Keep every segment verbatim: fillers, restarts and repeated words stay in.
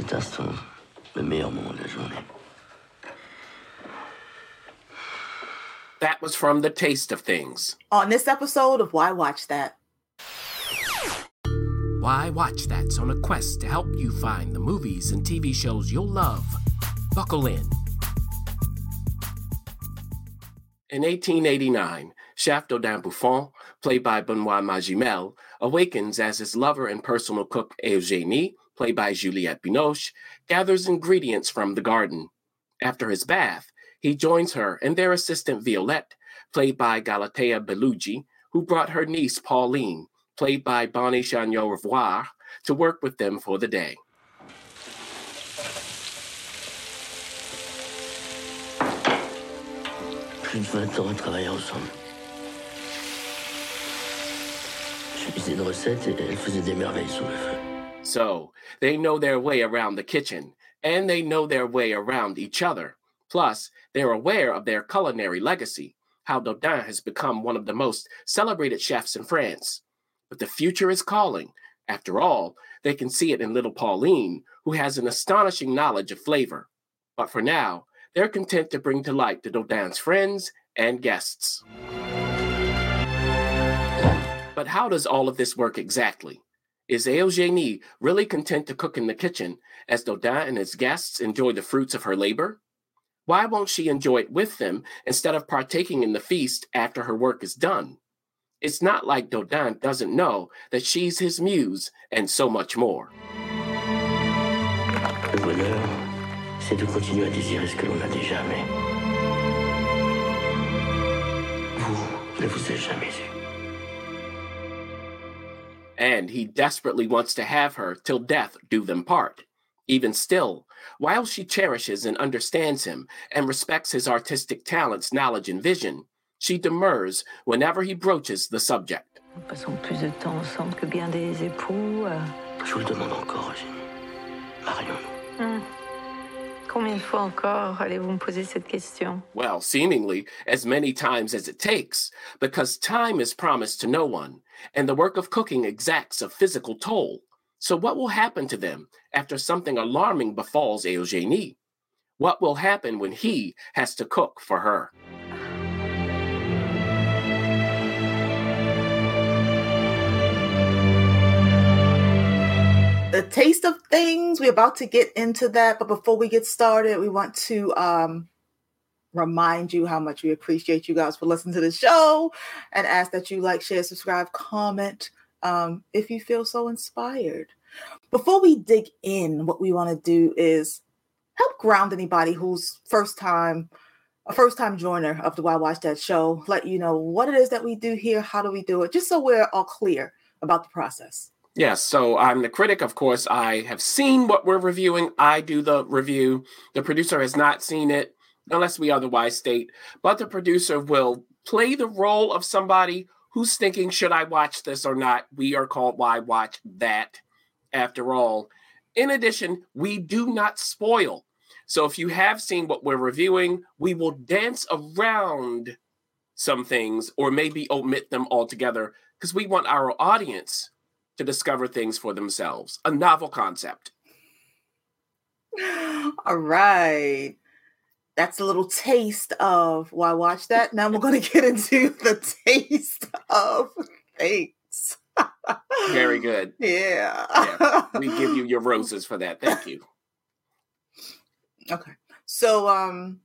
Cet instant, le meilleur moment de la journée. That was from The Taste of Things. On this episode of Why Watch That? Why Watch That's on a quest to help you find the movies and T V shows you'll love. Buckle in. In eighteen eighty-nine, Chef Dodin Bouffon, played by Benoît Magimel, awakens as his lover and personal cook Eugénie, played by Juliette Binoche, gathers ingredients from the garden. After his bath, he joins her and their assistant Violette, played by Galatea Bellugi, who brought her niece Pauline, played by Bonnie Chagnon-Rouvoir, to work with them for the day. Plus de vingt ans à travailler ensemble. Je faisais des recettes et elle faisait des merveilles sous le feu. So, they know their way around the kitchen, and they know their way around each other. Plus, they're aware of their culinary legacy, how Dodin has become one of the most celebrated chefs in France. But the future is calling. After all, they can see it in little Pauline, who has an astonishing knowledge of flavor. But for now, they're content to bring to light the Dodin's friends and guests. But how does all of this work exactly? Is Eugénie really content to cook in the kitchen as Dodin and his guests enjoy the fruits of her labor? Why won't she enjoy it with them instead of partaking in the feast after her work is done? It's not like Dodin doesn't know that she's his muse and so much more. Le bonheur, c'est de continuer à désirer ce que l'on n'a déjà aimé. Vous ne vous êtes jamais eu. And he desperately wants to have her till death do them part. Even still, while she cherishes and understands him and respects his artistic talents, knowledge, and vision, she demurs whenever he broaches the subject. Nous passons plus de temps ensemble que bien des époux. Je vous le demande encore, Eugénie. Marions-nous. Combien de fois encore allez-vous me poser cette question? Well, seemingly as many times as it takes, because time is promised to no one, and the work of cooking exacts a physical toll. So what will happen to them after something alarming befalls Eugénie? What will happen when he has to cook for her? The Taste of Things, we're about to get into that, but before we get started, we want to um, remind you how much we appreciate you guys for listening to the show and ask that you like, share, subscribe, comment um, if you feel so inspired. Before we dig in, what we want to do is help ground anybody who's first time, a first-time joiner of the Why Watch That show, let you know what it is that we do here, how do we do it, just so we're all clear about the process. Yes, so I'm the critic, of course. I have seen what we're reviewing. I do the review. The producer has not seen it, unless we otherwise state. But the producer will play the role of somebody who's thinking, should I watch this or not? We are called Why Watch That, after all. In addition, we do not spoil. So if you have seen what we're reviewing, we will dance around some things or maybe omit them altogether because we want our audience to discover things for themselves. A novel concept. All right. That's a little taste of Why Watch That. Now we're going to get into the taste of things. Very good. Yeah. yeah. We give you your roses for that. Thank you. Okay. So um,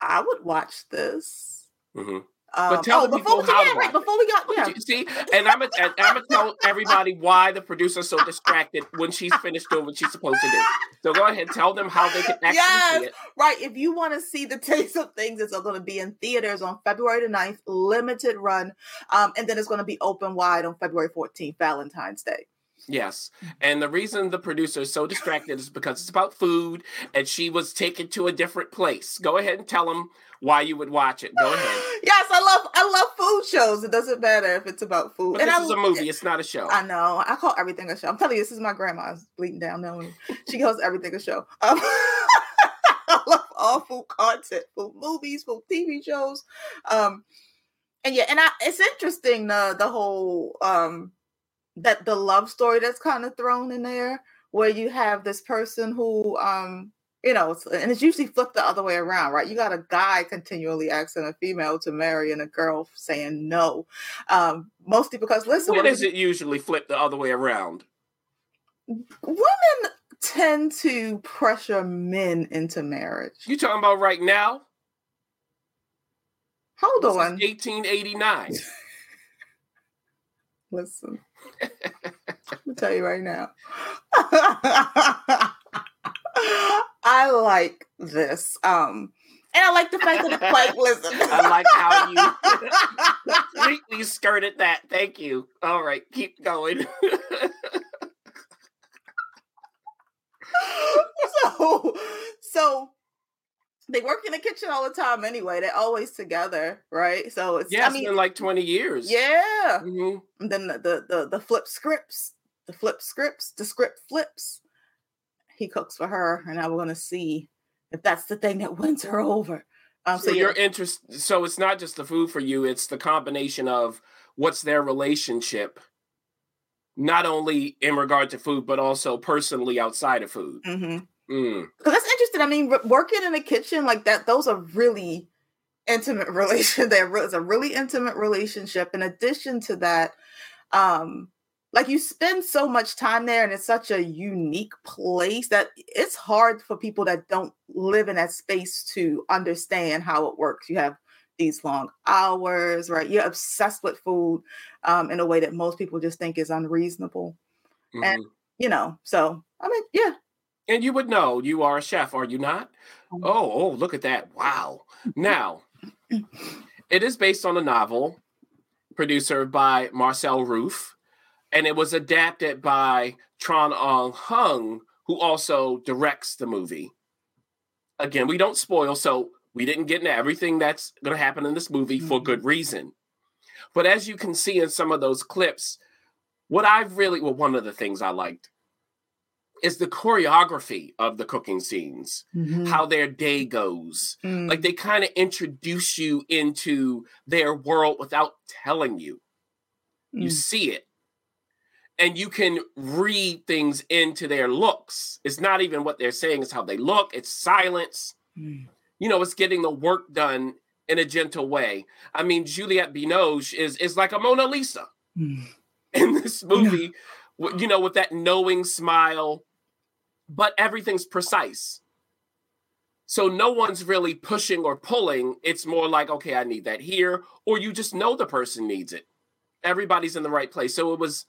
I would watch this. Mm-hmm. Um, but tell oh, the people how. Yeah, right, before we got yeah. See, and I'm gonna I'm tell everybody why the producer's so distracted when she's finished doing what she's supposed to do. So go ahead, tell them how they can actually yes, see it. Right. If you want to see The Taste of Things, it's going to be in theaters on February the ninth, limited run, um, and then it's going to be open wide on February fourteenth, Valentine's Day. Yes, and the reason the producer is so distracted is because it's about food, and she was taken to a different place. Go ahead and tell them why you would watch it. Go ahead. Yes, I love I love food shows. It doesn't matter if it's about food. But and this I, is a movie. It's not a show. I know. I call everything a show. I'm telling you, this is my grandma's bleeding down now. She calls everything a show. Um, I love all food content, food movies, food T V shows, um, and yeah, and I, it's interesting the the whole. Um, That the love story that's kind of thrown in there where you have this person who, um, you know, and it's usually flipped the other way around, right? You got a guy continually asking a female to marry and a girl saying no, um, mostly because, listen. When is it usually flipped the other way around? Women tend to pressure men into marriage. You talking about right now? Hold this on. eighteen eighty-nine Listen, I'll tell you right now. I like this. Um, and I like the fact that it's like, listen. I like how you completely skirted that. Thank you. All right, keep going. so, so they work in the kitchen all the time anyway. They're always together, right? So it's, yeah, it's I mean, been like twenty years Yeah. Mm-hmm. And then the, the the the flip scripts, the flip scripts, the script flips. He cooks for her, and now we're gonna see if that's the thing that wins her over. Um, so so you're yeah. interested. So it's not just the food for you; it's the combination of what's their relationship. Not only in regard to food, but also personally outside of food. Mm-hmm. Mm. Cause that's interesting. I mean, working in a kitchen like that, those are really intimate relation. There's a really intimate relationship. In addition to that, um, like you spend so much time there, and it's such a unique place that it's hard for people that don't live in that space to understand how it works. You have these long hours, right? You're obsessed with food um, in a way that most people just think is unreasonable. Mm-hmm. And, you know, so, I mean, yeah. And you would know, you are a chef, are you not? Mm-hmm. Oh, oh, look at that. Wow. Now, it is based on a novel producer by Marcel Roof, and it was adapted by Tran Anh Hung, who also directs the movie. Again, we don't spoil, so we didn't get into everything that's going to happen in this movie for good reason. But as you can see in some of those clips, what I really, well, one of the things I liked is the choreography of the cooking scenes, mm-hmm. how their day goes. Mm. Like they kind of introduce you into their world without telling you. Mm. You see it. And you can read things into their looks. It's not even what they're saying, it's how they look, it's silence. Mm. You know, it's getting the work done in a gentle way. I mean, Juliette Binoche is is like a Mona Lisa mm. in this movie, no. you know, with that knowing smile, but everything's precise. So no one's really pushing or pulling. It's more like, okay, I need that here, or you just know the person needs it. Everybody's in the right place. So it was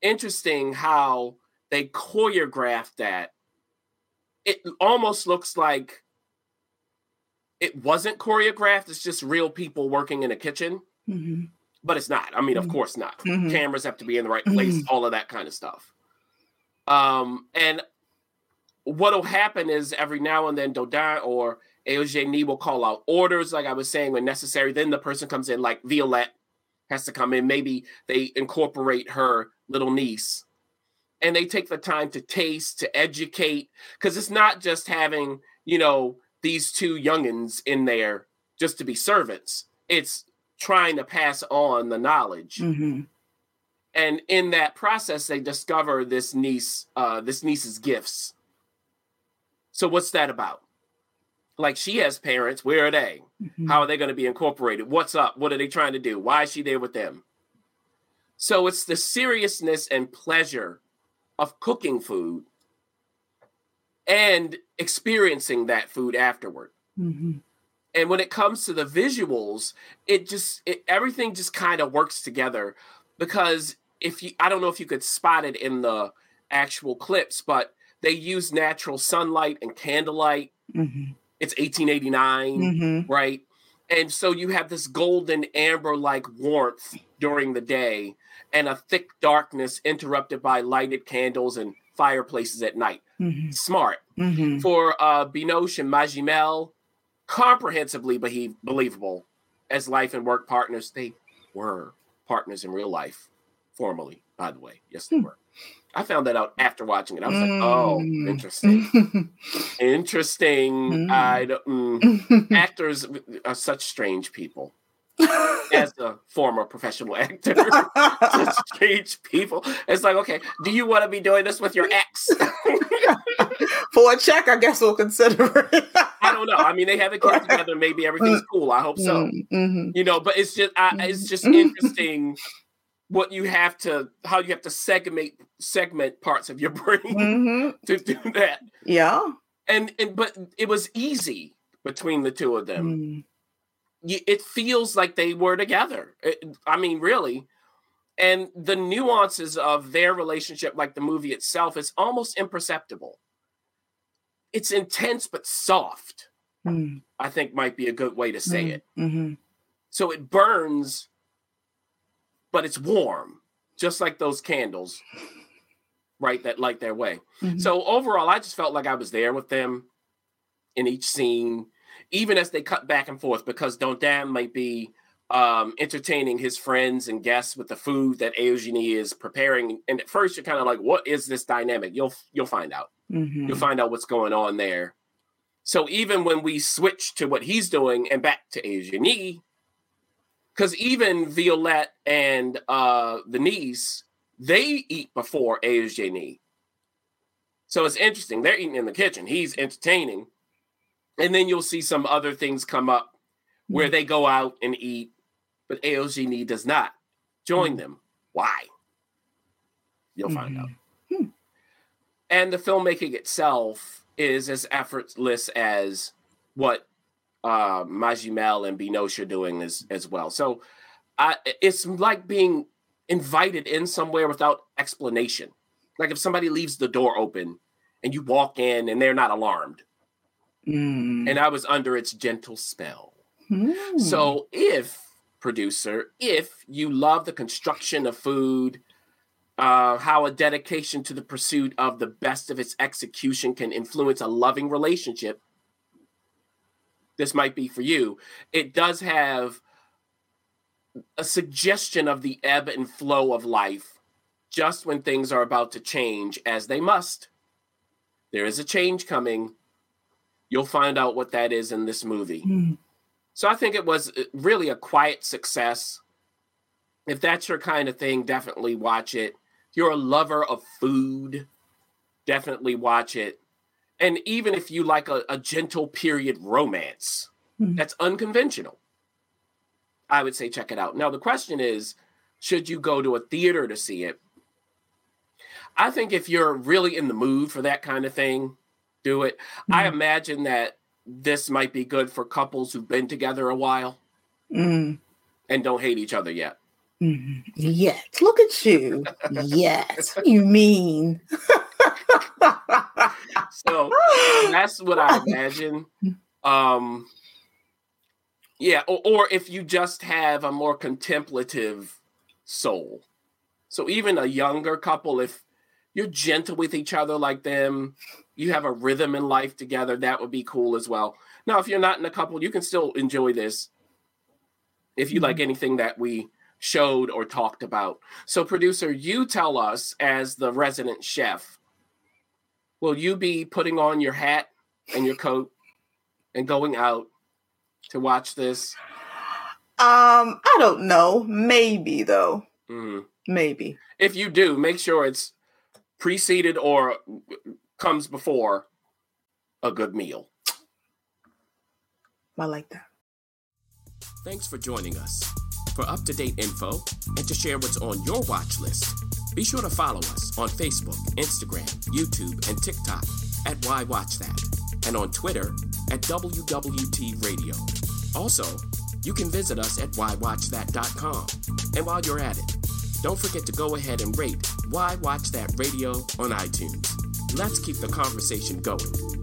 interesting how they choreographed that. It almost looks like it wasn't choreographed. It's just real people working in a kitchen, mm-hmm. but it's not. I mean, mm-hmm. of course not. Mm-hmm. Cameras have to be in the right place, mm-hmm. all of that kind of stuff. Um, and what'll happen is every now and then Dodin or Eugenie will call out orders, like I was saying, when necessary. Then the person comes in, like Violette has to come in. Maybe they incorporate her little niece, and they take the time to taste, to educate, because it's not just having, you know, these two youngins in there just to be servants. It's trying to pass on the knowledge. Mm-hmm. And in that process, they discover this niece, uh, this niece's gifts. So what's that about? Like, she has parents, where are they? Mm-hmm. How are they going to be incorporated? What's up? What are they trying to do? Why is she there with them? So it's the seriousness and pleasure of cooking food and experiencing that food afterward. Mm-hmm. And when it comes to the visuals, it just, it, everything just kind of works together, because if you, I don't know if you could spot it in the actual clips, but they use natural sunlight and candlelight. Mm-hmm. It's eighteen eighty-nine, mm-hmm. right? And so you have this golden amber-like warmth during the day and a thick darkness interrupted by lighted candles and fireplaces at night. Mm-hmm. Smart. Mm-hmm. For uh, Binoche and Magimel, comprehensively behev- believable as life and work partners. They were partners in real life, formally, by the way. Yes, they mm. were. I found that out after watching it. I was mm. like, oh, interesting. interesting. Mm. I mm. Actors are such strange people. as a former professional actor to change people. It's like, okay, do you want to be doing this with your ex? For a check, I guess we'll consider it. I don't know. I mean, they have a kid together. Maybe everything's cool. I hope so. Mm-hmm. You know, but it's just, I, it's just interesting what you have to, how you have to segment segment parts of your brain mm-hmm. to do that. Yeah. And, and but it was easy between the two of them. Mm. It feels like they were together. It, I mean, really. And the nuances of their relationship, like the movie itself, is almost imperceptible. It's intense, but soft, mm. I think might be a good way to say mm. it. Mm-hmm. So it burns, but it's warm, just like those candles, right, that light their way. Mm-hmm. So overall, I just felt like I was there with them in each scene, even as they cut back and forth, because Dondam might be um, entertaining his friends and guests with the food that Eugenie is preparing. And at first, you're kind of like, what is this dynamic? You'll you'll find out. Mm-hmm. You'll find out what's going on there. So even when we switch to what he's doing and back to Eugenie, because even Violette and uh, the niece, they eat before Eugenie. So it's interesting. They're eating in the kitchen. He's entertaining. And then you'll see some other things come up where mm. they go out and eat, but Eugenie does not join mm. them. Why? You'll mm. find out. Mm. And the filmmaking itself is as effortless as what uh, Magimel and Binoche are doing as, as well. So I, it's like being invited in somewhere without explanation. Like if somebody leaves the door open and you walk in and they're not alarmed. Mm. And I was under its gentle spell. Mm. So if, producer, if you love the construction of food, uh, how a dedication to the pursuit of the best of its execution can influence a loving relationship, this might be for you. It does have a suggestion of the ebb and flow of life just when things are about to change, as they must. There is a change coming. You'll find out what that is in this movie. Mm. So I think it was really a quiet success. If that's your kind of thing, definitely watch it. If you're a lover of food, definitely watch it. And even if you like a, a gentle period romance, mm. that's unconventional, I would say check it out. Now, the question is, should you go to a theater to see it? I think if you're really in the mood for that kind of thing, do it. Mm-hmm. I imagine that this might be good for couples who've been together a while mm. and don't hate each other yet. Mm. Yet. Look at you. Yes. What do you mean? So that's what I imagine. Um, yeah. Or, or if you just have a more contemplative soul. So even a younger couple, if you're gentle with each other like them, you have a rhythm in life together, that would be cool as well. Now, if you're not in a couple, you can still enjoy this if you mm-hmm. like anything that we showed or talked about. So, producer, you tell us, as the resident chef, will you be putting on your hat and your coat and going out to watch this? Um, I don't know. Maybe, though. Mm-hmm. Maybe. If you do, make sure it's preceded or comes before a good meal. I like that. Thanks for joining us. For up-to-date info and to share what's on your watch list, be sure to follow us on Facebook, Instagram, YouTube, and TikTok at Why Watch That, and on Twitter at W W T Radio. Also, you can visit us at why watch that dot com. And while you're at it, don't forget to go ahead and rate Why Watch That Radio on iTunes. Let's keep the conversation going.